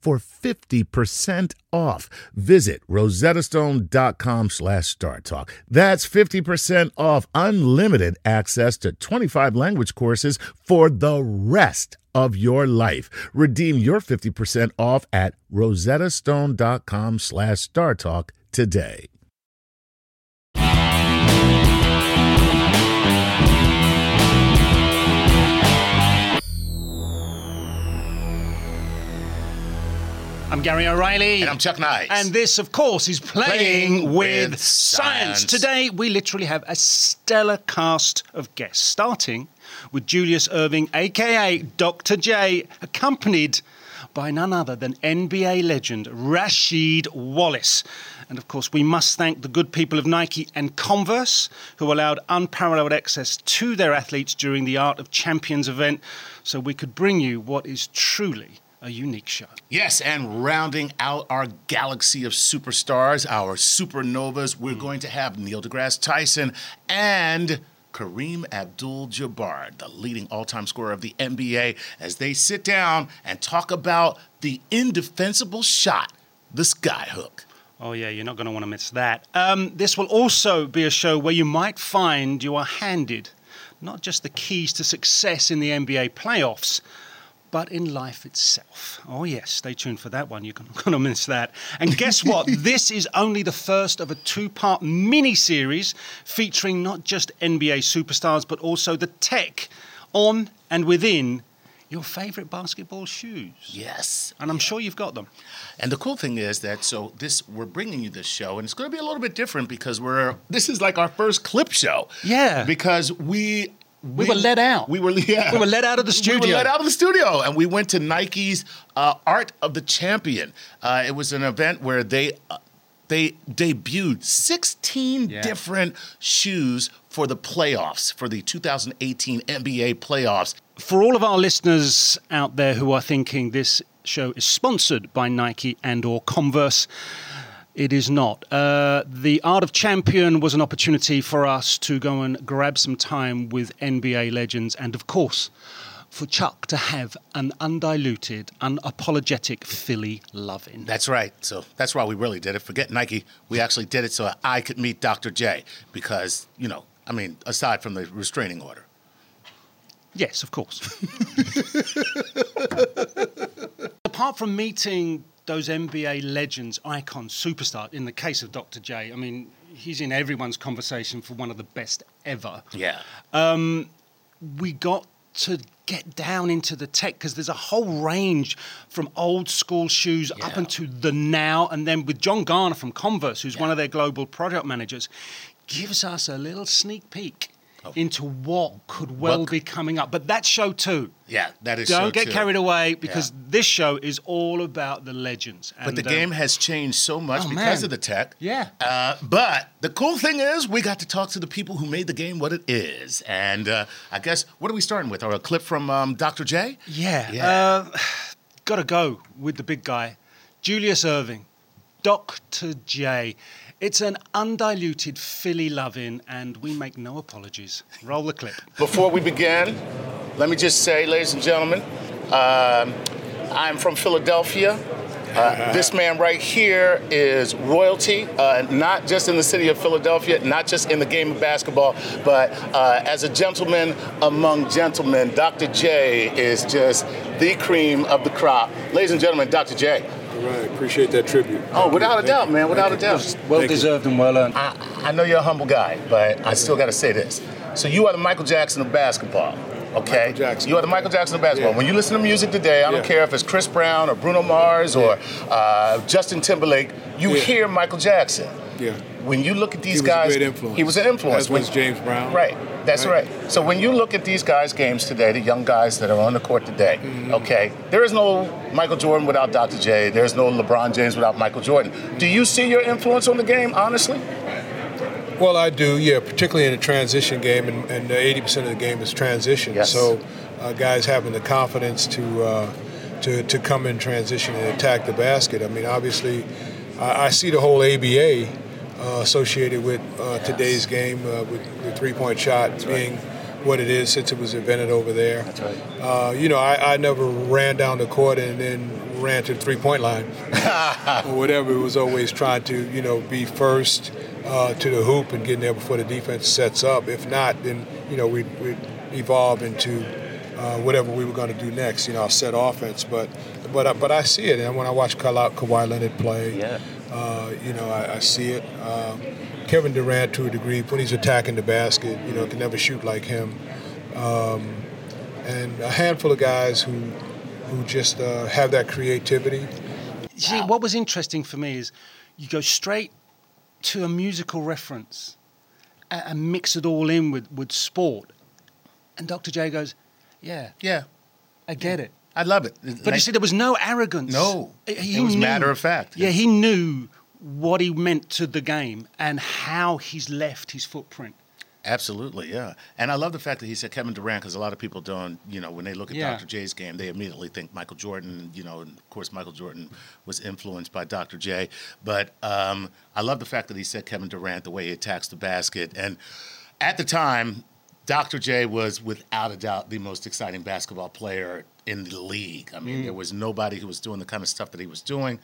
for 50% off. Visit rosettastone.com/startalk. That's 50% off unlimited access to 25 language courses for the rest of your life. Redeem your 50% off at rosettastone.com/startalk today. I'm Gary O'Reilly. And I'm Chuck Nice. And this, of course, is Playing with Science. Today, we literally have a stellar cast of guests, starting with Julius Erving, a.k.a. Dr. J, accompanied by none other than NBA legend Rasheed Wallace. And, of course, we must thank the good people of Nike and Converse, who allowed unparalleled access to their athletes during the Art of Champions event, so we could bring you what is truly a unique show. Yes, and rounding out our galaxy of superstars, our supernovas, we're going to have Neil deGrasse Tyson and Kareem Abdul-Jabbar, the leading all-time scorer of the NBA, as they sit down and talk about the indefensible shot, the skyhook. Oh, yeah, you're not going to want to miss that. This will also be a show where you might find you are handed not just the keys to success in the NBA playoffs, but in life itself. Oh yes, stay tuned for that one. You're not going to miss that. And guess what? This is only the first of a 2-part mini-series featuring not just NBA superstars, but also the tech on and within your favorite basketball shoes. Yes. And I'm sure you've got them. And the cool thing is that, we're bringing you this show, and it's going to be a little bit different because this is like our first clip show. Yeah. Because we were let out. We were let out of the studio. And we went to Nike's Art of the Champion. It was an event where they debuted 16 different shoes for the playoffs, for the 2018 NBA playoffs. For all of our listeners out there who are thinking this show is sponsored by Nike and or Converse, it is not. The Art of Champion was an opportunity for us to go and grab some time with NBA legends and, of course, for Chuck to have an undiluted, unapologetic Philly loving. That's right. So that's why we really did it. Forget Nike. We actually did it so I could meet Dr. J because, aside from the restraining order. Yes, of course. Apart from meeting those NBA legends, icons, superstar, in the case of Dr. J, he's in everyone's conversation for one of the best ever. Yeah. We got to get down into the tech because there's a whole range from old school shoes up into the now. And then with John Garner from Converse, who's one of their global product managers, gives us a little sneak peek into what could be coming up. But that show too. Yeah, that is so true. Don't get carried away because this show is all about the legends. And but the game has changed so much because of the tech. Yeah. But the cool thing is we got to talk to the people who made the game what it is. And I guess, what are we starting with? Or a clip from Dr. J? Yeah. got to go with the big guy, Julius Erving, Dr. J. It's an undiluted Philly loving, and we make no apologies. Roll the clip. Before we begin, let me just say, ladies and gentlemen, I'm from Philadelphia. This man right here is royalty, not just in the city of Philadelphia, not just in the game of basketball, but as a gentleman among gentlemen, Dr. J is just the cream of the crop. Ladies and gentlemen, Dr. J. All right, appreciate that tribute. Without a doubt, man, without a doubt. Well-deserved and well-earned. I know you're a humble guy, but I still got to say this. So you are the Michael Jackson of basketball. Okay, you are the Michael Jackson of basketball. Yeah. When you listen to music today, I don't care if it's Chris Brown or Bruno Mars or Justin Timberlake, you hear Michael Jackson. Yeah. When you look at these guys, he was an influence. As was James Brown. Right, that's right. So when you look at these guys' games today, the young guys that are on the court today, okay, there is no Michael Jordan without Dr. J. There is no LeBron James without Michael Jordan. Do you see your influence on the game, honestly? Well, I do, particularly in a transition game, and 80% of the game is transition. Yes. So guys having the confidence to come in transition and attack the basket. I mean, obviously, I see the whole ABA associated with today's game, with the three-point shot being what it is since it was invented over there. That's right. I never ran down the court and then ran to the three-point line or whatever. It was always trying to, be first. To the hoop and getting there before the defense sets up. If not, then, we'd evolve into whatever we were going to do next, our set offense. But I see it. And when I watch Kawhi Leonard play, I see it. Kevin Durant, to a degree, when he's attacking the basket, can never shoot like him. And a handful of guys who just have that creativity. See, what was interesting for me is you go straight to a musical reference and mix it all in with sport. And Dr. J goes, I get it. I love it. But you see, there was no arrogance. No, it was matter of fact. Yeah, he knew what he meant to the game and how he's left his footprint. Absolutely, yeah. And I love the fact that he said Kevin Durant, because a lot of people don't, when they look at Dr. J's game, they immediately think Michael Jordan, and of course Michael Jordan was influenced by Dr. J. But I love the fact that he said Kevin Durant, the way he attacks the basket. And at the time, Dr. J was without a doubt the most exciting basketball player in the league. I mean, there was nobody who was doing the kind of stuff that he was doing.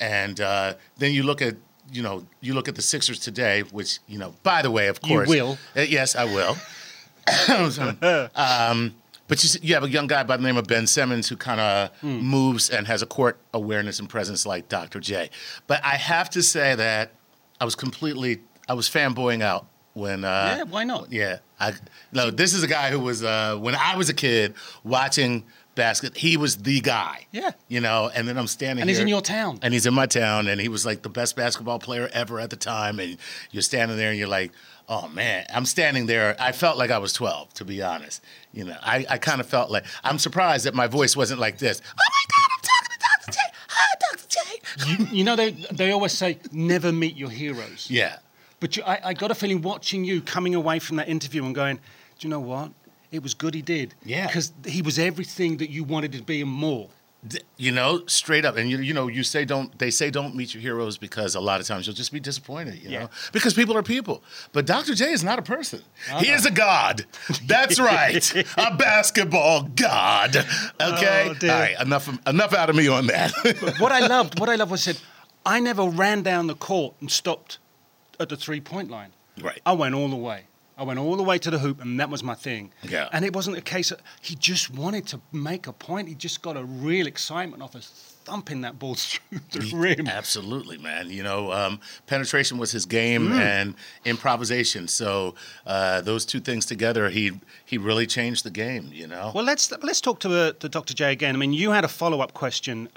And then you look at the Sixers today, which, by the way, of course. You will. Yes, I will. But you have a young guy by the name of Ben Simmons who kind of moves and has a court awareness and presence like Dr. J. But I have to say that I was fanboying out when. Why not? Yeah. This is a guy who was, when I was a kid, watching basket, he was the guy. Yeah. And then I'm standing and here. And he's in your town. And he's in my town, and he was like the best basketball player ever at the time. And you're standing there and you're like, oh man, I'm standing there. I felt like I was 12, to be honest. I kind of felt like, I'm surprised that my voice wasn't like this. Oh my God, I'm talking to Dr. J. Hi, Dr. J. They always say, never meet your heroes. Yeah. But I got a feeling watching you coming away from that interview and going, do you know what? It was good he did. Yeah. Because he was everything that you wanted to be and more. Straight up. And, they say don't meet your heroes because a lot of times you'll just be disappointed, know. Because people are people. But Dr. J is not a person. He is a god. That's right. A basketball god. Okay? Oh, all right. Enough out of me on that. What I loved was said, I never ran down the court and stopped at the three-point line. Right. I went all the way. I went all the way to the hoop, and that was my thing. Yeah. And it wasn't a case of he just wanted to make a point. He just got a real excitement off us thumping that ball through the rim. Absolutely, man. Penetration was his game and improvisation. So those two things together, he really changed the game, Well, let's talk to Dr. J again. I mean, you had a follow-up question,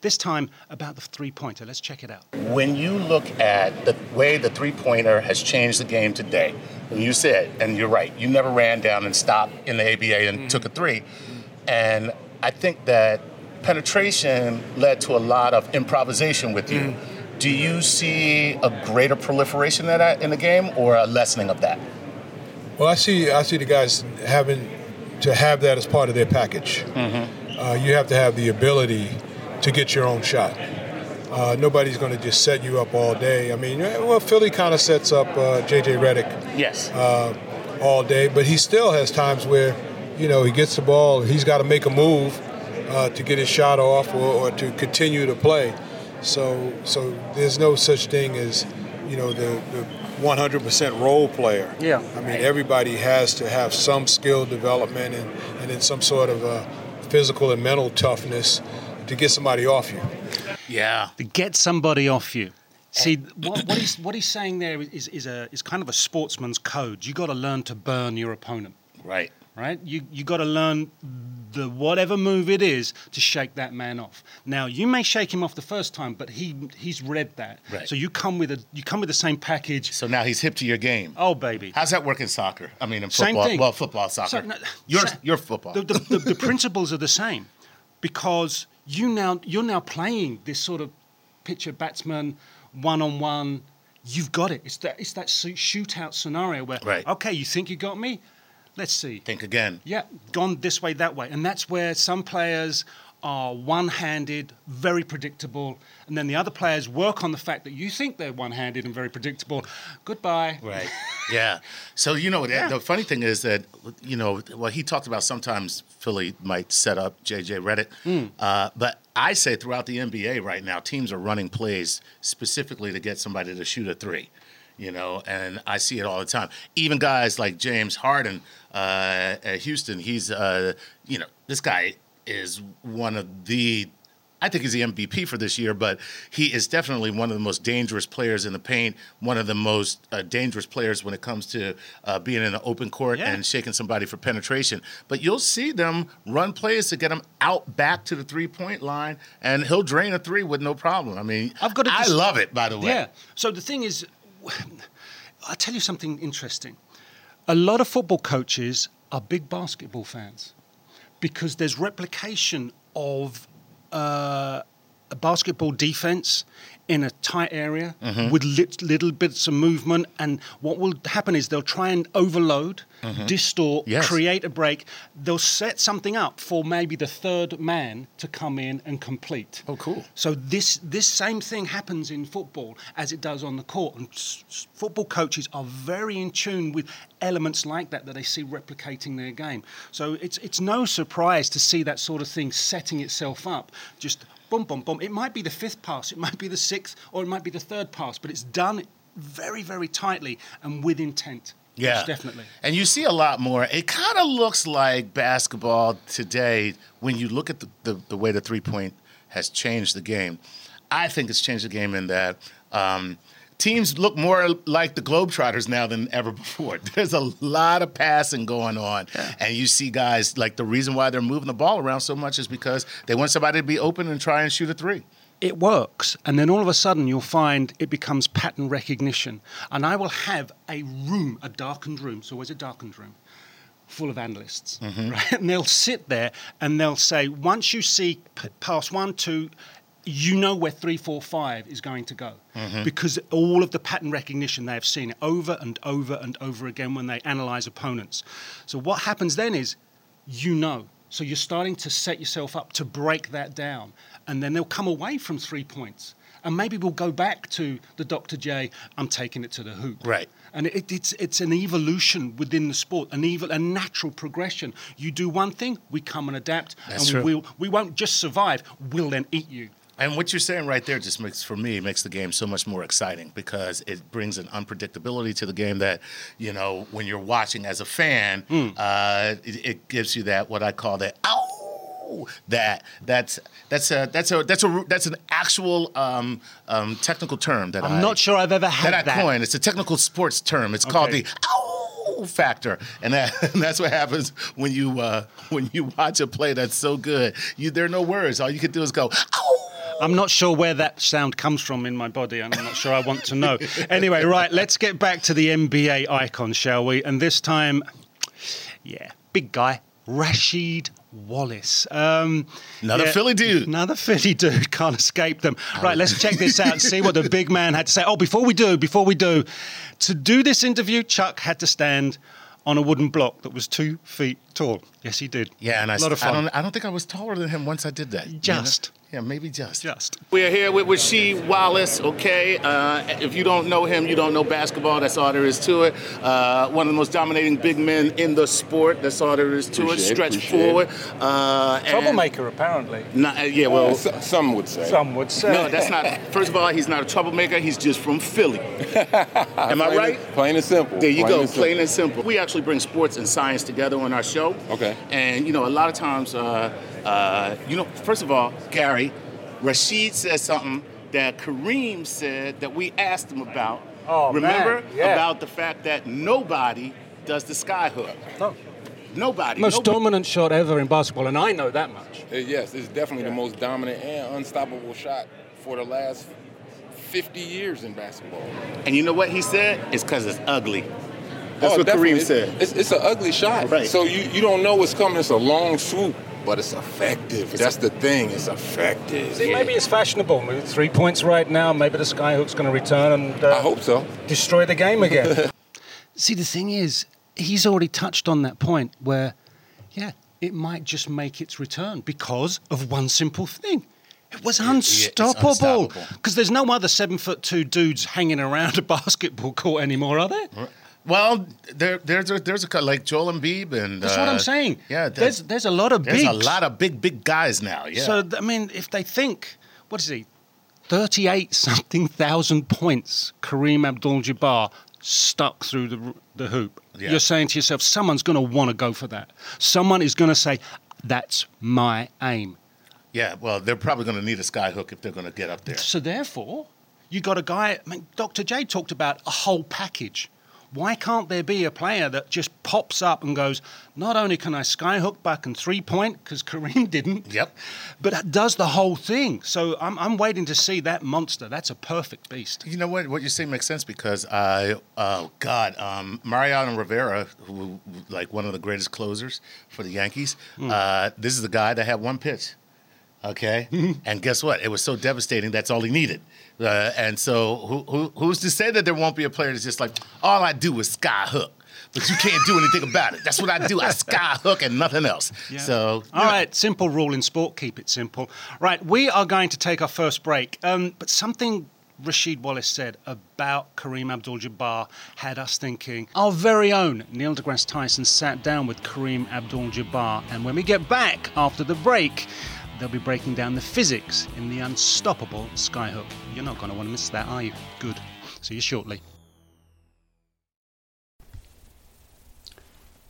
this time about the three-pointer. Let's check it out. When you look at the way the three-pointer has changed the game today, and you said, and you're right, you never ran down and stopped in the ABA and took a three. And I think that penetration led to a lot of improvisation with you. Do you see a greater proliferation of that in the game or a lessening of that? Well, I see the guys having to have that as part of their package. you have to have the ability to get your own shot. Nobody's going to just set you up all day. I mean, well, Philly kind of sets up J.J. Redick all day, but he still has times where, you know, he gets the ball, he's got to make a move to get his shot off or to continue to play. So there's no such thing as, you know, the 100% role player. Yeah. I mean, everybody has to have some skill development and then some sort of physical and mental toughness to get somebody off you. Yeah. To get somebody off you. See, what he's saying there is kind of a sportsman's code. You got to learn to burn your opponent. Right. Right? You got to learn the whatever move it is to shake that man off. Now, you may shake him off the first time, but he's read that. Right. So you come with the same package. So now he's hip to your game. Oh, baby. How's that work in soccer? I mean, in football. Same thing. Well, football, soccer. Your football. The principles are the same because you're now playing this sort of pitcher batsman one-on-one. You've got it. It's that shootout scenario where, okay, you think you got me? Let's see. Think again. Yeah, gone this way, that way. And that's where some players are one-handed, very predictable, and then the other players work on the fact that you think they're one-handed and very predictable. Goodbye. Right, yeah. So, you know, the funny thing is that, you know, well, he talked about sometimes Philly might set up J.J. Redick, but I say throughout the NBA right now, teams are running plays specifically to get somebody to shoot a three. You know, and I see it all the time. Even guys like James Harden at Houston, he's, you know, this guy is one of the, I think he's the MVP for this year, but he is definitely one of the most dangerous players in the paint, one of the most dangerous players when it comes to being in an open court and shaking somebody for penetration. But you'll see them run plays to get him out back to the three-point line, and he'll drain a three with no problem. I mean, I love it, by the way. Yeah, so the thing is, I'll tell you something interesting. A lot of football coaches are big basketball fans because there's replication of a basketball defense in a tight area with little bits of movement. And what will happen is they'll try and overload, distort, create a break. They'll set something up for maybe the third man to come in and complete. Oh, cool. So this same thing happens in football as it does on the court. And football coaches are very in tune with elements like that they see replicating their game. So it's no surprise to see that sort of thing setting itself up, just boom, boom, boom. It might be the fifth pass, it might be the sixth, or it might be the third pass, but it's done very, very tightly and with intent. Yeah. Definitely. And you see a lot more. It kind of looks like basketball today when you look at the way the three-point has changed the game. I think it's changed the game in that teams look more like the Globetrotters now than ever before. There's a lot of passing going on. Yeah. And you see guys, like the reason why they're moving the ball around so much is because they want somebody to be open and try and shoot a three. It works. And then all of a sudden you'll find it becomes pattern recognition. And I will have a room, a darkened room, it's always a darkened room, full of analysts. Mm-hmm. Right? And they'll sit there and they'll say, once you see pass 1, 2, you know where 3, 4, 5 is going to go because all of the pattern recognition, they have seen it over and over and over again when they analyze opponents. So what happens then is, you know, so you're starting to set yourself up to break that down, and then they'll come away from 3 points. And maybe we'll go back to the Dr. J, I'm taking it to the hoop. Right. And it's an evolution within the sport, a natural progression. You do one thing, we come and adapt. That's true. We won't just survive, we'll then eat you. And what you're saying right there just makes the game so much more exciting because it brings an unpredictability to the game that, you know, when you're watching as a fan, it gives you that, what I call that, ow, that's an actual technical term that I'm not sure I've ever had that I coined. It's a technical sports term. It's called the ow factor, and that's what happens when you watch a play that's so good. There are no words. All you can do is go ow. I'm not sure where that sound comes from in my body, and I'm not sure I want to know. Anyway, right, let's get back to the NBA icon, shall we? And this time, big guy, Rasheed Wallace. Another Philly dude. Another Philly dude. Can't escape them. Right, let's check this out and see what the big man had to say. Oh, before we do, to do this interview, Chuck had to stand on a wooden block that was 2 feet tall. Yes, he did. Yeah, and a lot of fun. I don't think I was taller than him once I did that. Just. You know? Yeah, maybe just. Just. We're here with Rasheed Wallace, okay? If you don't know him, you don't know basketball. That's all there is to it. One of the most dominating big men in the sport. That's all there is to it. Stretch forward. Troublemaker, apparently. Not, yeah, well... some would say. Some would say. No, that's not... First of all, he's not a troublemaker. He's just from Philly. Am I right? Plain and simple. There you go. Plain and simple. We actually bring sports and science together on our show. Okay. And, you know, a lot of times, first of all, Gary, Rasheed said something that Kareem said that we asked him about. Oh, remember? Yeah. About the fact that nobody does the sky hook. Oh. Nobody. Most dominant shot ever in basketball, and I know that much. Yes, it's definitely the most dominant and unstoppable shot for the last 50 years in basketball. And you know what he said? It's because it's ugly. That's what Kareem said. It's an ugly shot. Right. So you don't know what's coming. It's a long swoop, but it's effective. That's the thing. It's effective. See, maybe it's fashionable. 3 points right now. Maybe the skyhook's going to return and I hope so. Destroy the game again. See, the thing is, he's already touched on that point where, it might just make its return because of one simple thing. It was unstoppable. Because there's no other 7'2" dudes hanging around a basketball court anymore, are there? Right. Well, there's a like Joel Embiid and that's what I'm saying. Yeah, there's a lot of bigs. There's a lot of big guys now. Yeah. So I mean, if they think, what is he, 38,000 points? Kareem Abdul-Jabbar stuck through the hoop. Yeah. You're saying to yourself, someone's going to want to go for that. Someone is going to say, that's my aim. Yeah. Well, they're probably going to need a sky hook if they're going to get up there. So therefore, you got a guy. I mean, Dr. J talked about a whole package. Why can't there be a player that just pops up and goes, not only can I skyhook back and 3-point, because Kareem didn't, but that does the whole thing. So I'm waiting to see that monster. That's a perfect beast. You know what? What you say makes sense because, Mariano Rivera, who like one of the greatest closers for the Yankees, this is the guy that had one pitch. Okay, and guess what? It was so devastating. That's all he needed. And so, who's to say that there won't be a player that's just like, all I do is sky hook, but you can't do anything about it. That's what I do. I sky hook and nothing else. Yeah. So, all right, simple rule in sport. Keep it simple. Right, we are going to take our first break. But something Rasheed Wallace said about Kareem Abdul-Jabbar had us thinking. Our very own Neil deGrasse Tyson sat down with Kareem Abdul-Jabbar, and when we get back after the break, they'll be breaking down the physics in the unstoppable skyhook. You're not going to want to miss that, are you? Good. See you shortly.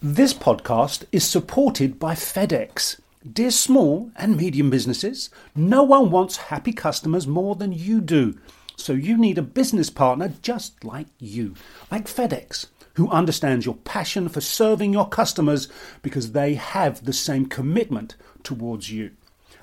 This podcast is supported by FedEx. Dear small and medium businesses, no one wants happy customers more than you do. So you need a business partner just like you, like FedEx, who understands your passion for serving your customers because they have the same commitment towards you.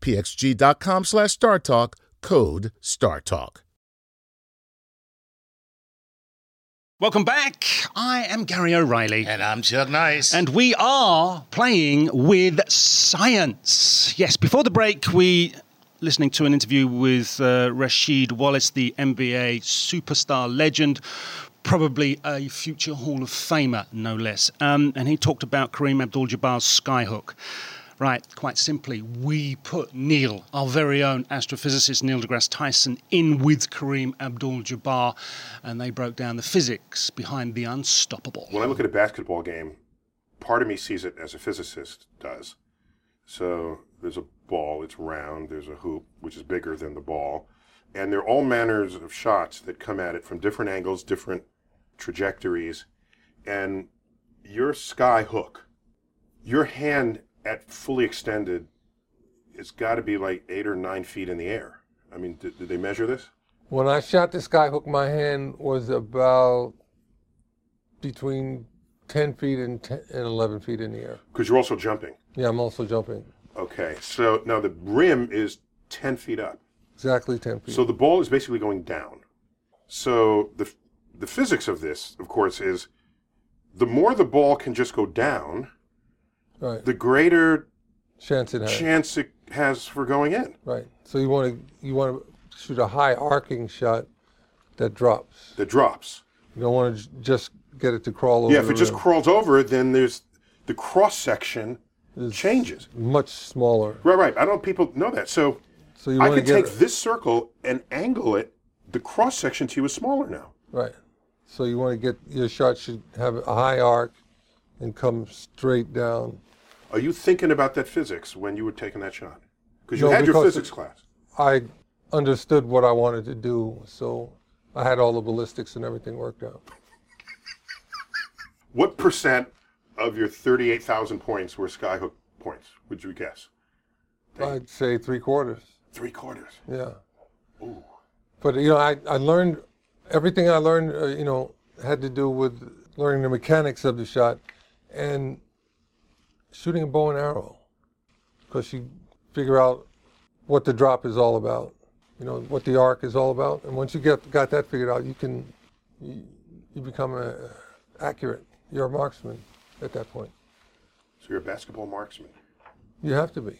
pxg.com/StarTalk, code StarTalk. Welcome back. I am Gary O'Reilly. And I'm Chuck Nice. And we are playing with science. Yes, before the break, we listening to an interview with Rasheed Wallace, the NBA superstar legend, probably a future Hall of Famer, no less. And he talked about Kareem Abdul-Jabbar's skyhook. Right, quite simply, we put Neil, our very own astrophysicist Neil deGrasse Tyson, in with Kareem Abdul-Jabbar, and they broke down the physics behind the unstoppable. When I look at a basketball game, part of me sees it as a physicist does. So there's a ball, it's round, there's a hoop, which is bigger than the ball, and there are all manners of shots that come at it from different angles, different trajectories, and your sky hook, your hand at fully extended, it's got to be like 8 or 9 feet in the air. I mean, did they measure this? When I shot the skyhook, my hand was about between 10 feet and 11 feet in the air. Because you're also jumping. Yeah, I'm also jumping. Okay, so now the rim is 10 feet up. Exactly 10 feet. So the ball is basically going down. So the physics of this, of course, is the more the ball can just go down, right, the greater chance it has for going in. Right. So you want to shoot a high arcing shot that drops. That drops. You don't want to just get it to crawl over. Yeah, if it just crawls over, then there's the cross section changes. Much smaller. Right. I don't know if people know that. So you want to take this circle and angle it. The cross section to you is smaller now. Right. So you want to get your shot should have a high arc and come straight down. Are you thinking about that physics when you were taking that shot? Because you had your physics class. I understood what I wanted to do, so I had all the ballistics and everything worked out. What percent of your 38,000 points were skyhook points, would you guess? I'd say 3/4. 3/4? Yeah. Ooh. But, I learned, everything I learned, had to do with learning the mechanics of the shot and shooting a bow and arrow, because you figure out what the drop is all about, what the arc is all about, and once you got that figured out, you become accurate. You're a marksman at that point. So you're a basketball marksman. You have to be.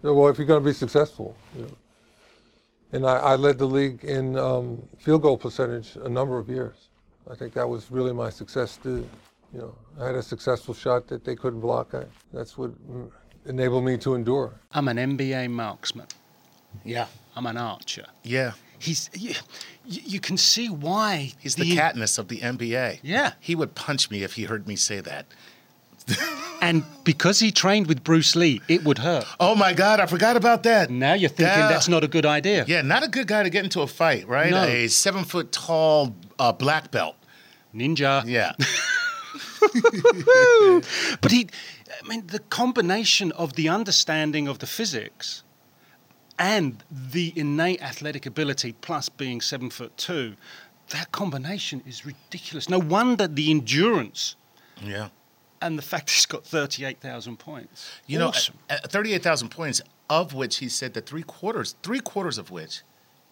Well, if you're going to be successful. And I led the league in field goal percentage a number of years. I think that was really my success too. I had a successful shot that they couldn't block. That's what enabled me to endure. I'm an NBA marksman. Yeah. I'm an archer. Yeah. You can see why. He's the Katniss of the NBA. Yeah. He would punch me if he heard me say that. And because he trained with Bruce Lee, it would hurt. Oh, my God, I forgot about that. Now you're thinking that's not a good idea. Yeah, not a good guy to get into a fight, right? No. A 7-foot-tall black belt. Ninja. Yeah. But the combination of the understanding of the physics and the innate athletic ability, plus being 7'2", that combination is ridiculous. No wonder the endurance and the fact he's got 38,000 points. You awesome. Know, 38,000 points, of which he said that three quarters of which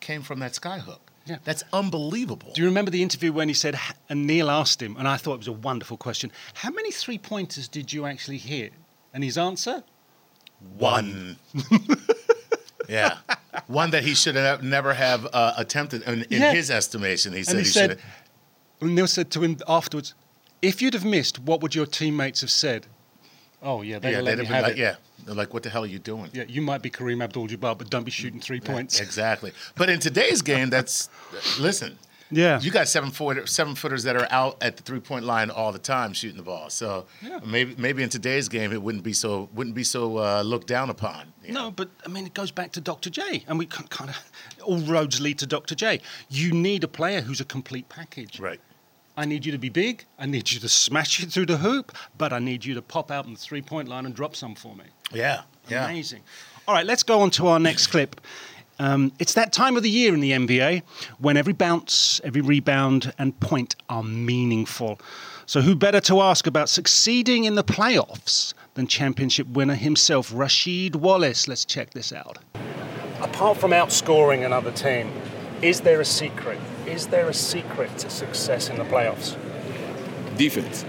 came from that skyhook. Yeah. That's unbelievable. Do you remember the interview when he said, and Neil asked him, and I thought it was a wonderful question, how many three-pointers did you actually hit? And his answer? One. Yeah. One that he should have never have attempted. In his estimation, he said he should have. And Neil said to him afterwards, if you'd have missed, what would your teammates have said? Oh, yeah, they'd have let me have it. Yeah, they're like, what the hell are you doing? Yeah, you might be Kareem Abdul-Jabbar, but don't be shooting 3 points. Yeah, exactly. But in today's game, that's – listen. Yeah. You got seven-footers that are out at the three-point line all the time shooting the ball. So maybe in today's game it wouldn't be so looked down upon. You know? No, but, I mean, it goes back to Dr. J. And we kind of – all roads lead to Dr. J. You need a player who's a complete package. Right. I need you to be big, I need you to smash it through the hoop, but I need you to pop out on the three-point line and drop some for me. Yeah, yeah. Amazing. All right, let's go on to our next clip. It's that time of the year in the NBA when every bounce, every rebound, and point are meaningful. So who better to ask about succeeding in the playoffs than championship winner himself, Rasheed Wallace. Let's check this out. Apart from outscoring another team, is there a secret? Is there a secret to success in the playoffs? Defense.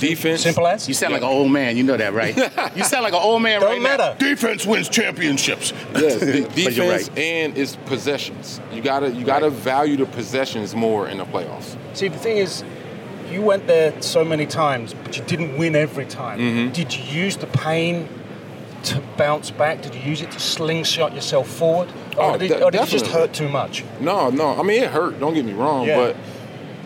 Defense. Simple as? You sound like an old man. You know that, right? You sound like an old man right now. Don't matter. Defense wins championships. Yes, defense right. And it's possessions. You gotta value the possessions more in the playoffs. See, the thing is, you went there so many times, but you didn't win every time. Mm-hmm. Did you use the pain to bounce back? Did you use it to slingshot yourself forward? Or did it just hurt too much? No. I mean, it hurt. Don't get me wrong. Yeah. But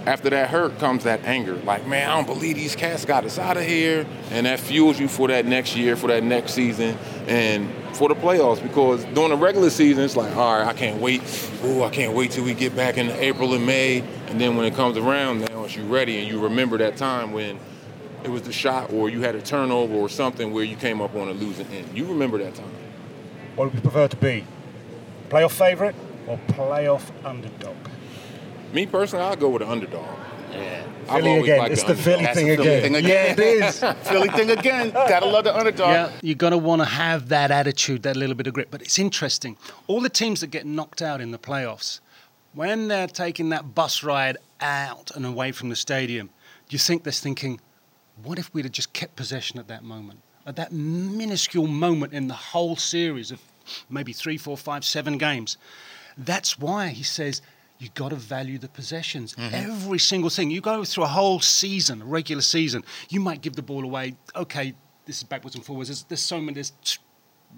after that hurt comes that anger. Like, man, I don't believe these cats got us out of here. And that fuels you for that next year, for that next season, and for the playoffs. Because during the regular season, it's like, all right, I can't wait. Ooh, I can't wait till we get back in April and May. And then when it comes around, now it's you ready. And you remember that time when it was the shot or you had a turnover or something where you came up on a losing end. You remember that time. What would you prefer to be? Playoff favorite or playoff underdog? Me personally, I'll go with the underdog. Yeah. Philly again. It's the Philly thing again. Yeah, it is. Philly thing again. Gotta love the underdog. Yeah, you're gonna wanna have that attitude, that little bit of grit. But it's interesting. All the teams that get knocked out in the playoffs, when they're taking that bus ride out and away from the stadium, do you think they're thinking, what if we'd have just kept possession at that moment? At that minuscule moment in the whole series of maybe 3, 4, 5, 7 games. That's why he says you've got to value the possessions. Mm-hmm. Every single thing. You go through a whole season, a regular season, you might give the ball away. Okay, this is backwards and forwards. There's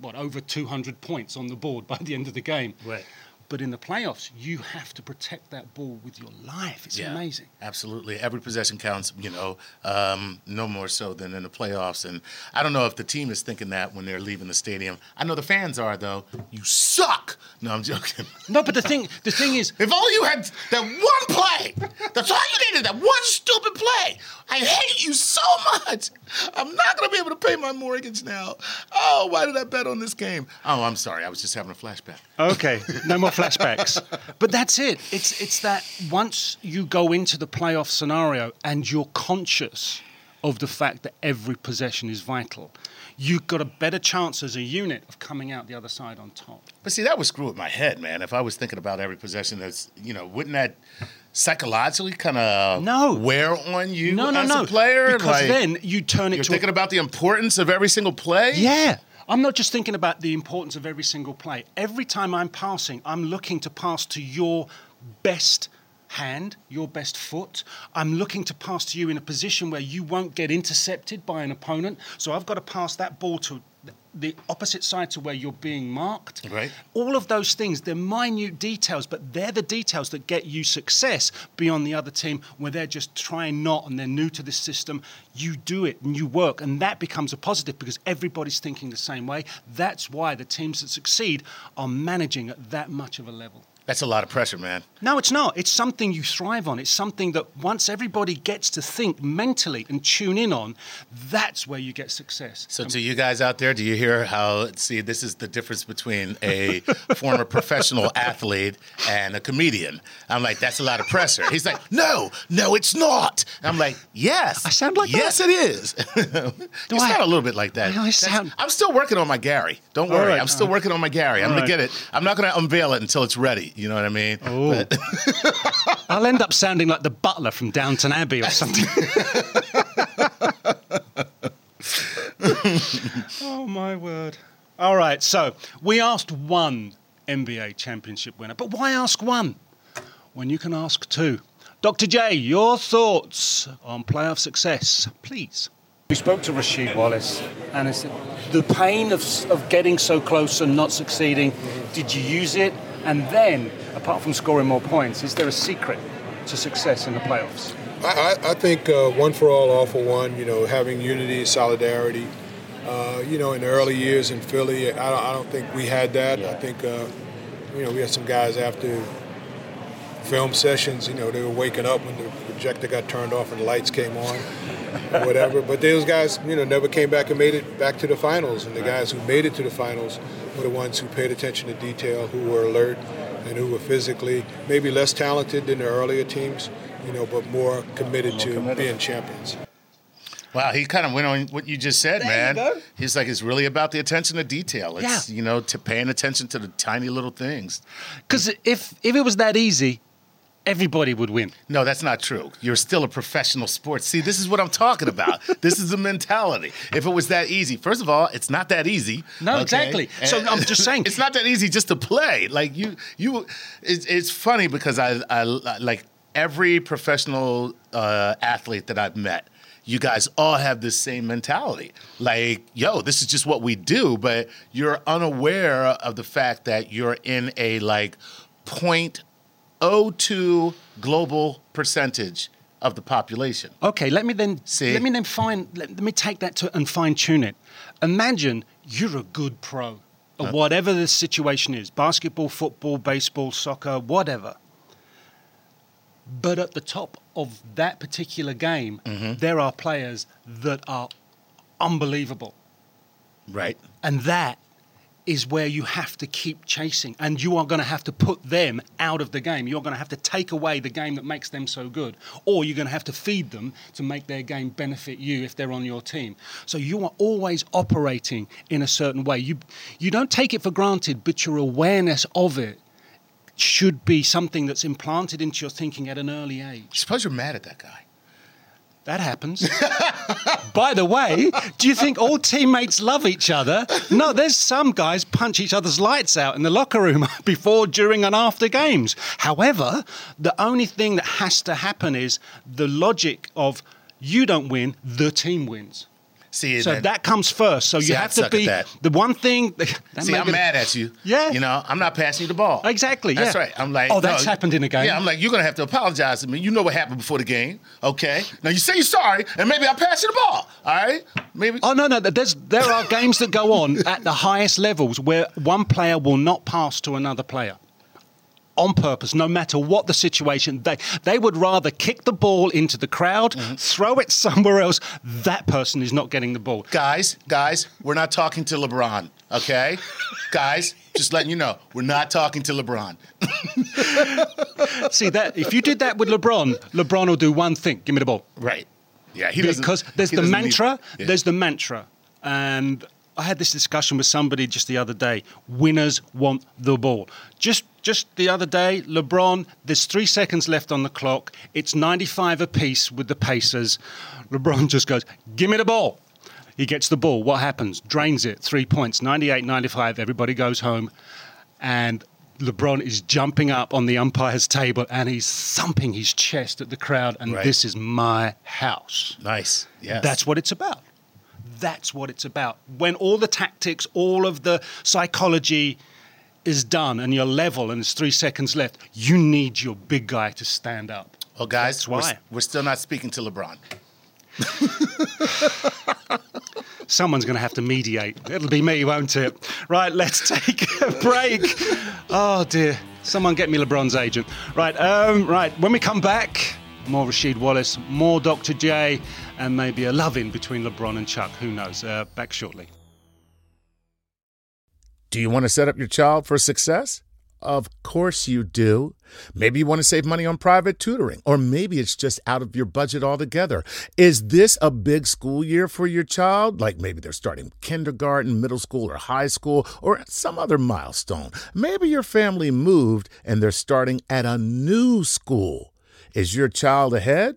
over 200 points on the board by the end of the game. Right. But in the playoffs, you have to protect that ball with your life. It's amazing. Absolutely. Every possession counts, no more so than in the playoffs. And I don't know if the team is thinking that when they're leaving the stadium. I know the fans are, though. You suck. No, I'm joking. No, but the thing is, if all you had that one play, that's all you needed, that one stupid play. I hate you so much. I'm not going to be able to pay my mortgage now. Oh, why did I bet on this game? Oh, I'm sorry. I was just having a flashback. Okay. No more flashbacks. But that's it. It's that once you go into the playoff scenario and you're conscious of the fact that every possession is vital, you've got a better chance as a unit of coming out the other side on top. But see, that would screw with my head, man. If I was thinking about every possession, that's, wouldn't that psychologically kind of wear on you as a player? Because then you turn it to... You're thinking about the importance of every single play? Yeah. I'm not just thinking about the importance of every single play. Every time I'm passing, I'm looking to pass to your best hand, your best foot. I'm looking to pass to you in a position where you won't get intercepted by an opponent. So I've got to pass that ball to the opposite side to where you're being marked. Right. All of those things, they're minute details, but they're the details that get you success beyond the other team where they're just trying not and they're new to this system. You do it and you work, and that becomes a positive because everybody's thinking the same way. That's why the teams that succeed are managing at that much of a level. That's a lot of pressure, man. No, it's not. It's something you thrive on. It's something that once everybody gets to think mentally and tune in on, that's where you get success. So to you guys out there, do you hear how, see, this is the difference between a former professional athlete and a comedian. I'm like, that's a lot of pressure. He's like, no, it's not. I'm like, yes. I sound like that? Yes, it is. You sound a little bit like that. I'm still working on my Gary. Don't worry. Right, I'm still working on my Gary. I'm going to get it. I'm not going to unveil it until it's ready. You know what I mean? Oh. I'll end up sounding like the butler from Downton Abbey or something. Oh, my word. All right, so we asked one NBA championship winner, but why ask one when you can ask two? Dr. J, your thoughts on playoff success, please. We spoke to Rasheed Wallace, and it's the pain of getting so close and not succeeding. Did you use it? And then, apart from scoring more points, is there a secret to success in the playoffs? I think one for all for one, you know, having unity, solidarity. You know, in the early years in Philly, I don't think we had that. Yeah. I think, you know, we had some guys after film sessions, you know, they were waking up when the projector got turned off and the lights came on or whatever. But those guys, you know, never came back and made it back to the finals. And the guys who made it to the finals were the ones who paid attention to detail, who were alert, and who were physically maybe less talented than the earlier teams, you know, but more committed to being champions. Wow, he kind of went on what you just said, there, man. He's like, it's really about the attention to detail. It's, you know, to paying attention to the tiny little things. Because if it was that easy, everybody would win. No, that's not true. You're still a professional sport. See, this is what I'm talking about. This is the mentality. If it was that easy. First of all, it's not that easy. No, okay? Exactly. So I'm just saying. It's not that easy just to play. Like, it's funny because I every professional athlete that I've met, you guys all have this same mentality. Like, yo, this is just what we do, but you're unaware of the fact that you're in a, like, 0.02 global percentage of the population. Okay, let me take that and fine tune it. Imagine you're a good pro of whatever the situation is, basketball, football, baseball, soccer, whatever. But at the top of that particular game, there are players that are unbelievable. Right. And that is where you have to keep chasing, and you are going to have to put them out of the game. You're going to have to take away the game that makes them so good, or you're going to have to feed them to make their game benefit you if they're on your team. So you are always operating in a certain way. You don't take it for granted, but your awareness of it should be something that's implanted into your thinking at an early age. Suppose you're mad at that guy. That happens. By the way, do you think all teammates love each other? No, there's some guys punch each other's lights out in the locker room before, during and after games. However, the only thing that has to happen is the logic of you don't win, the team wins. See, so that comes first. So you have to be the one thing. See, I'm mad at you. Yeah. You know, I'm not passing you the ball. Exactly. That's right. I'm like, that's happened in a game. Yeah, I'm like, you're going to have to apologize to me. You know what happened before the game. Okay. Now you say you're sorry, and maybe I'll pass you the ball. All right? Maybe. Oh, no. There are games that go on at the highest levels where one player will not pass to another player. On purpose, no matter what the situation, they would rather kick the ball into the crowd, throw it somewhere else. That person is not getting the ball. Guys, we're not talking to LeBron, okay? Guys, just letting you know, we're not talking to LeBron. See, that if you did that with LeBron will do one thing: give me the ball. Right. Yeah, there's the mantra, and I had this discussion with somebody just the other day. Winners want the ball. Just the other day, LeBron, there's 3 seconds left on the clock. It's 95 apiece with the Pacers. LeBron just goes, give me the ball. He gets the ball. What happens? Drains it. 3 points, 98, 95. Everybody goes home. And LeBron is jumping up on the umpire's table and he's thumping his chest at the crowd. And This is my house. Nice. Yes. That's what it's about. That's what it's about. When all the tactics, all of the psychology is done and you're level and there's 3 seconds left, you need your big guy to stand up. Well, guys, that's why. We're still not speaking to LeBron. Someone's going to have to mediate. It'll be me, won't it? Right, let's take a break. Oh, dear. Someone get me LeBron's agent. Right. When we come back, more Rasheed Wallace, more Dr. J, and maybe a love-in between LeBron and Chuck. Who knows? Back shortly. Do you want to set up your child for success? Of course you do. Maybe you want to save money on private tutoring, or maybe it's just out of your budget altogether. Is this a big school year for your child? Like maybe they're starting kindergarten, middle school, or high school, or some other milestone. Maybe your family moved and they're starting at a new school. Is your child ahead?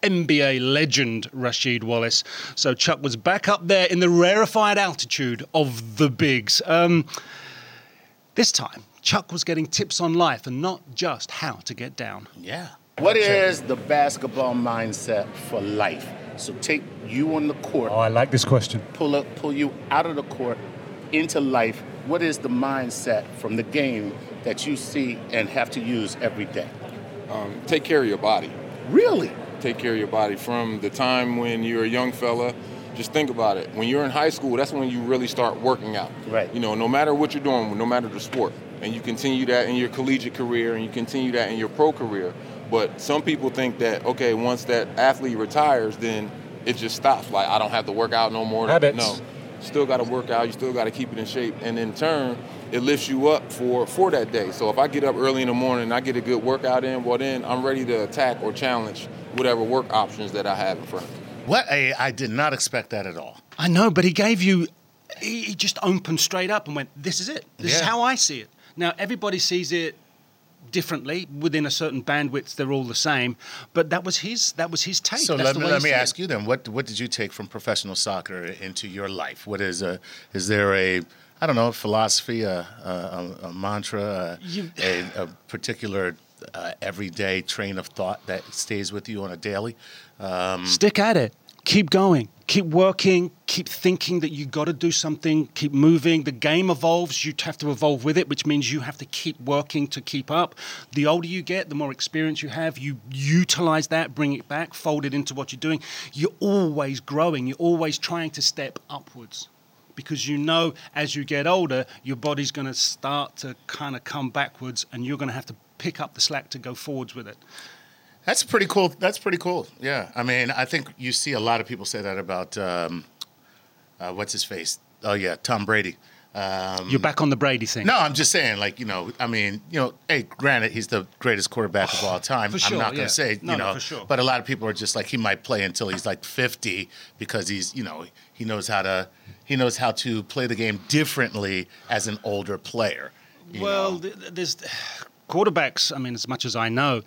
NBA legend Rasheed Wallace. So Chuck was back up there in the rarefied altitude of the bigs. This time, Chuck was getting tips on life and not just how to get down. Yeah. What is the basketball mindset for life? So take you on the court. Oh, I like this question. Pull you out of the court into life. What is the mindset from the game that you see and have to use every day? Take care of your body. Really? Take care of your body from the time when you're a young fella. Just think about it. When you're in high school, that's when you really start working out. Right. You know, no matter what you're doing, no matter the sport. And you continue that in your collegiate career and you continue that in your pro career. But some people think that, okay, once that athlete retires, then it just stops. Like, I don't have to work out no more. Habits. No. Still got to work out. You still got to keep it in shape. And in turn, it lifts you up for that day. So if I get up early in the morning and I get a good workout in, well, then I'm ready to attack or challenge whatever work options that I have in front of me. I did not expect that at all. I know, but he just opened straight up and went, this is it. This is how I see it. Now, everybody sees it differently. Within a certain bandwidth, they're all the same. But that was his take. So let me ask you then, what did you take from professional soccer into your life? What is there a I don't know, philosophy, a mantra, a particular everyday train of thought that stays with you on a daily? Stick at it. keep going, keep working, keep thinking that you got to do something, keep moving. The game evolves, you have to evolve with it, which means you have to keep working to keep up. The older you get, the more experience you have, you utilize that, bring it back, fold it into what you're doing. You're always growing, you're always trying to step upwards. Because you know as you get older, your body's going to start to kind of come backwards and you're going to have to pick up the slack to go forwards with it. That's pretty cool. That's pretty cool. Yeah. I mean, I think you see a lot of people say that about, what's his face? Oh, yeah, Tom Brady. You're back on the Brady thing. No, I'm just saying, like, you know, I mean, you know, hey, granted, he's the greatest quarterback of all time. For sure, I'm not going to say, no, you know, no, for sure. But a lot of people are just like, he might play until he's like 50 because he's, you know, he knows how to play the game differently as an older player. Well, there's quarterbacks, I mean, as much as I know,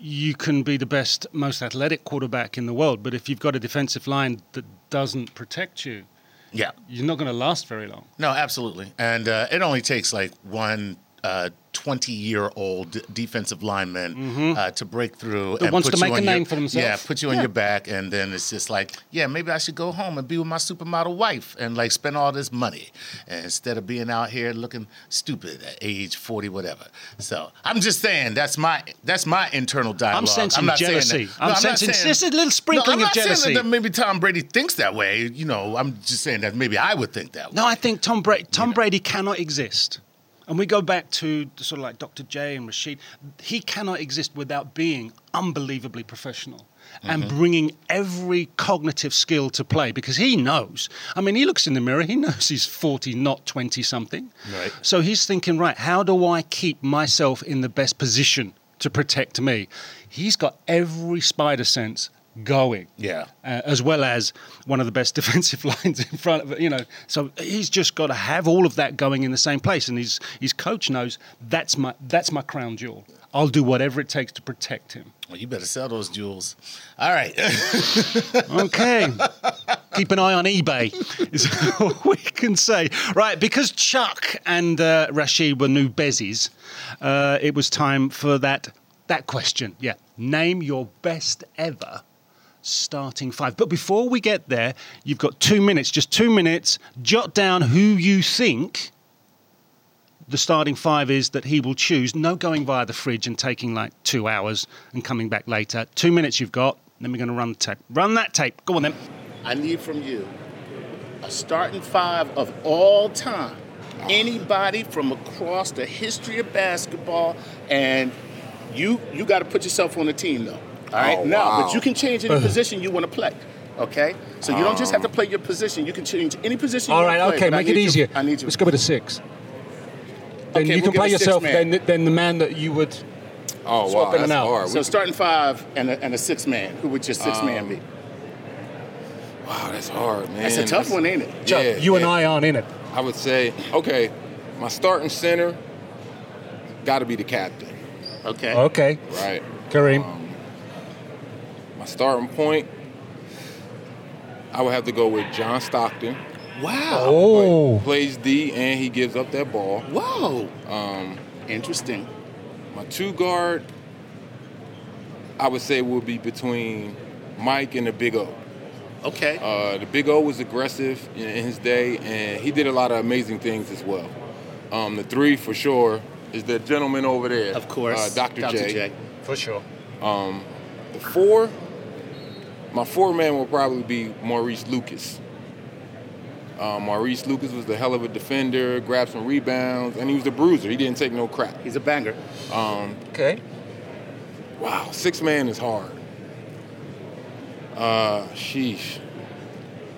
you can be the best, most athletic quarterback in the world, but if you've got a defensive line that doesn't protect you, yeah, you're not going to last very long. No, absolutely. And it only takes like one 20-year-old defensive lineman to break through. That and wants to make a name for themselves. Yeah, put you on your back, and then it's just like, yeah, maybe I should go home and be with my supermodel wife and like spend all this money and instead of being out here looking stupid at age 40, whatever. So I'm just saying that's my internal dialogue. I'm sensing jealousy. This is a little sprinkling of jealousy. I'm not saying that maybe Tom Brady thinks that way. You know, I'm just saying that maybe I would think that way. No, I think Tom Brady cannot exist. And we go back to sort of like Dr. J and Rasheed. He cannot exist without being unbelievably professional and bringing every cognitive skill to play because he knows. I mean, he looks in the mirror. He knows he's 40, not 20-something. Right. So he's thinking, right, how do I keep myself in the best position to protect me? He's got every spider sense going, as well as one of the best defensive lines in front of it, you know. So he's just got to have all of that going in the same place, and his coach knows that's my crown jewel. I'll do whatever it takes to protect him. Well, you better sell those jewels. All right. Okay. Keep an eye on eBay is all we can say. Right, because Chuck and Rasheed were new bezies, it was time for that question. Yeah, name your best ever starting five. But before we get there, you've got 2 minutes, just 2 minutes. Jot down who you think the starting five is that he will choose. No going via the fridge and taking like 2 hours and coming back later. 2 minutes you've got. Then we're going to run the tape. Run that tape. Go on then. I need from you a starting five of all time. Anybody from across the history of basketball. And you got to put yourself on the team though. All right, but you can change any position you want to play, okay? So you don't just have to play your position. You can change any position you want to play. All right, okay, make it easier. I need you. Let's go with a six. Then okay, you can play yourself, then the man that you would swap in and out. Hard. So starting five and a six man. Who would your six man be? Wow, that's hard, man. That's a tough one, ain't it? Chuck, and I aren't in it. I would say, okay, my starting center got to be the captain. Okay. Okay. Right. Kareem. My starting point, I would have to go with John Stockton. Wow. Oh. Plays D and he gives up that ball. Whoa. Interesting. My two guard, I would say, would be between Mike and the Big O. Okay. The Big O was aggressive in his day, and he did a lot of amazing things as well. The three, for sure, is the gentleman over there. Of course. Dr. J. For sure. The four... My four-man will probably be Maurice Lucas. Maurice Lucas was the hell of a defender, grabbed some rebounds, and he was a bruiser. He didn't take no crap. He's a banger. Okay. Wow, six-man is hard. Sheesh.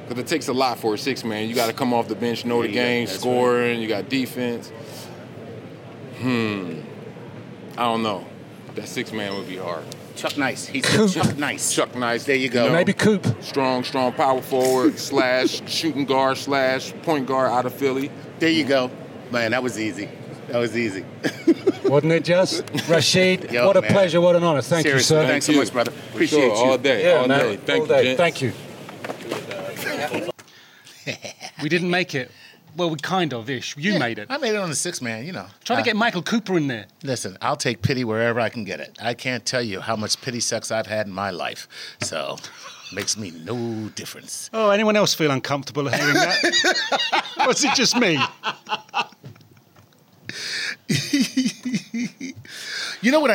Because it takes a lot for a six-man. You got to come off the bench, know the game, scoring. Right. You got defense. I don't know. That six-man would be hard. Chuck Nice. He's Chuck Nice. Chuck Nice. There you go. You know, maybe Coop. Strong power forward / shooting guard / point guard out of Philly. There you go. Man, that was easy. That was easy. Wasn't it just? Rasheed, what a pleasure. What an honor. Thank you, sir. Thanks so much, brother. Appreciate you. All day. Yeah, all day. Thank you. We didn't make it. Well, we kind of-ish. You made it. I made it on the six-man, you know. Try to get Michael Cooper in there. Listen, I'll take pity wherever I can get it. I can't tell you how much pity sex I've had in my life, so... Makes me no difference. Oh, anyone else feel uncomfortable hearing that? Or is it just me? You know what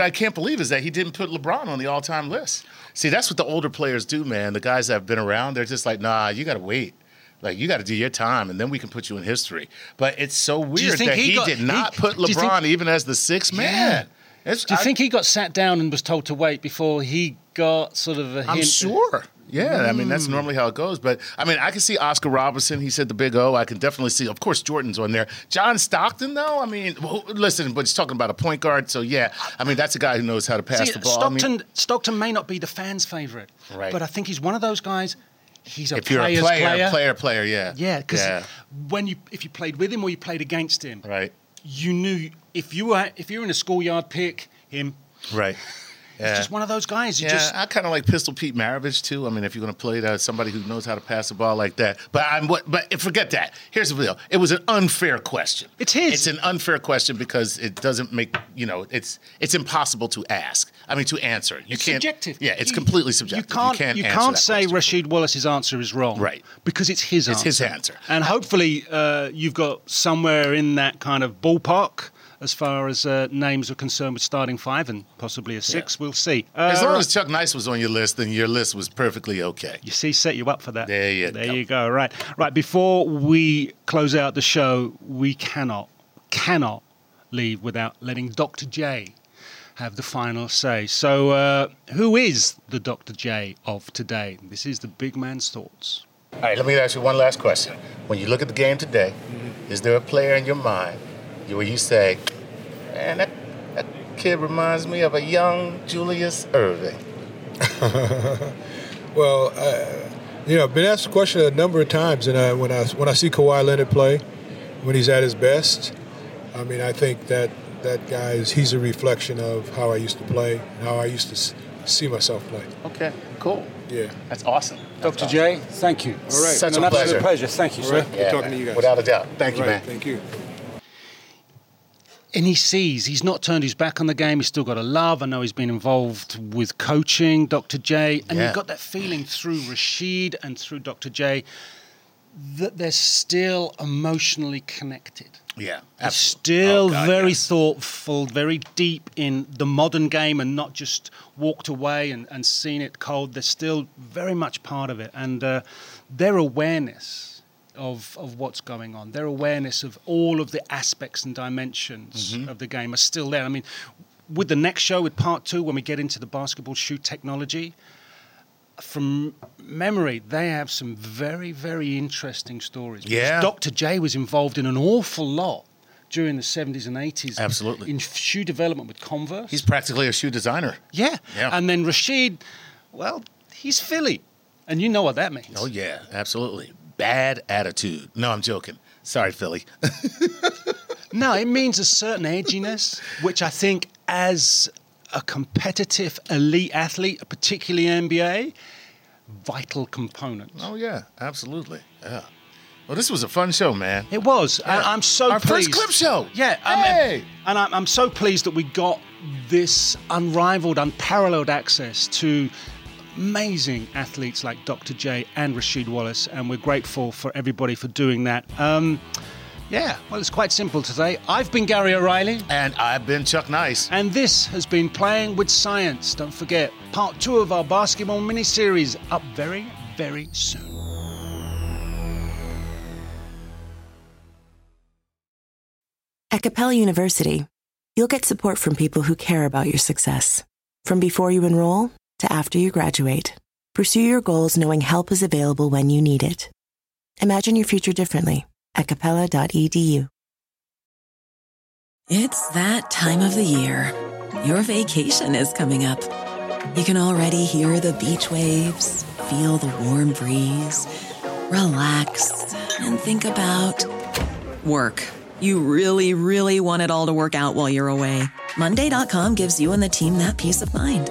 I can't believe is that he didn't put LeBron on the all-time list. See, that's what the older players do, man. The guys that have been around, they're just like, nah, you got to wait. Like, you got to do your time, and then we can put you in history. But it's so weird that he did not put LeBron even as the sixth man. Yeah. Do you think he got sat down and was told to wait before he got sort of a hint? I'm sure. Yeah, I mean, that's normally how it goes. But, I mean, I can see Oscar Robertson. He said the big O. I can definitely see, of course, Jordan's on there. John Stockton, though, I mean, listen, but he's talking about a point guard. So, yeah, I mean, that's a guy who knows how to pass the ball. Stockton may not be the fans' favorite. Right. But I think he's one of those guys. He's a player's player. Player, yeah. Yeah, because if you played with him or you played against him, right, you knew if you were in a schoolyard, pick him. Right. Yeah. He's just one of those guys. I kind of like Pistol Pete Maravich, too. I mean, if you're going to play to somebody who knows how to pass the ball like that. But forget that. Here's the deal. It was an unfair question. It's his. It's an unfair question because it doesn't make, it's impossible to ask. I mean, to answer. It's subjective. Yeah, it's completely subjective. You can't say Rasheed Wallace's answer is wrong. Right. Because it's his answer. It's his answer. And hopefully you've got somewhere in that kind of ballpark as far as names are concerned with starting five and possibly a six, we'll see. As long as Chuck Nice was on your list, then your list was perfectly okay. You see, set you up for that. There you go. Right. Before we close out the show, we cannot leave without letting Dr. J have the final say. So who is the Dr. J of today? This is the big man's thoughts. All right, let me ask you one last question. When you look at the game today, is there a player in your mind where you say, man, that kid reminds me of a young Julius Erving? Well, I've been asked the question a number of times, and when I see Kawhi Leonard play, when he's at his best, I mean, I think that guy he's a reflection of how I used to play, and how I used to see myself play. Okay, cool. Yeah. That's awesome. Dr. J, thank you. All right. Such a pleasure. Absolute pleasure. Thank you, sir. Right. Yeah, talking to you guys. Without a doubt. Thank you, man. Thank you. And he sees, he's not turned his back on the game, he's still got a love. I know he's been involved with coaching, Dr. J, and you've got that feeling through Rasheed and through Dr. J that they're still emotionally connected. Yeah, absolutely. Still thoughtful, very deep in the modern game and not just walked away and seen it cold. They're still very much part of it. And their awareness of what's going on, their awareness of all of the aspects and dimensions of the game are still there. I mean, with the next show, with part two, when we get into the basketball shoe technology, from memory, they have some very, very interesting stories. Yeah. Dr. J was involved in an awful lot during the 70s and 80s. Absolutely. In shoe development with Converse. He's practically a shoe designer. Yeah. And then Rasheed, well, he's Philly. And you know what that means. Oh, yeah, absolutely. Bad attitude. No, I'm joking. Sorry, Philly. No, it means a certain edginess, which I think as a competitive elite athlete, particularly NBA, vital component. Oh, yeah, absolutely. Yeah. Well, this was a fun show, man. It was. Yeah. I'm so pleased. Our first clip show. Yeah. Hey. And I'm so pleased that we got this unrivaled, unparalleled access to amazing athletes like Dr. J and Rasheed Wallace, and we're grateful for everybody for doing that. Well, it's quite simple today. I've been Gary O'Reilly. And I've been Chuck Nice. And this has been Playing with Science. Don't forget, part 2 of our basketball mini-series up very, very soon. At Capella University, you'll get support from people who care about your success. From before you enroll to after you graduate, pursue your goals knowing help is available when you need it. Imagine your future differently at capella.edu. It's that time of the year. Your vacation is coming up. You can already hear the beach waves, feel the warm breeze, relax, and think about work. You really, really want it all to work out while you're away. Monday.com gives you and the team that peace of mind.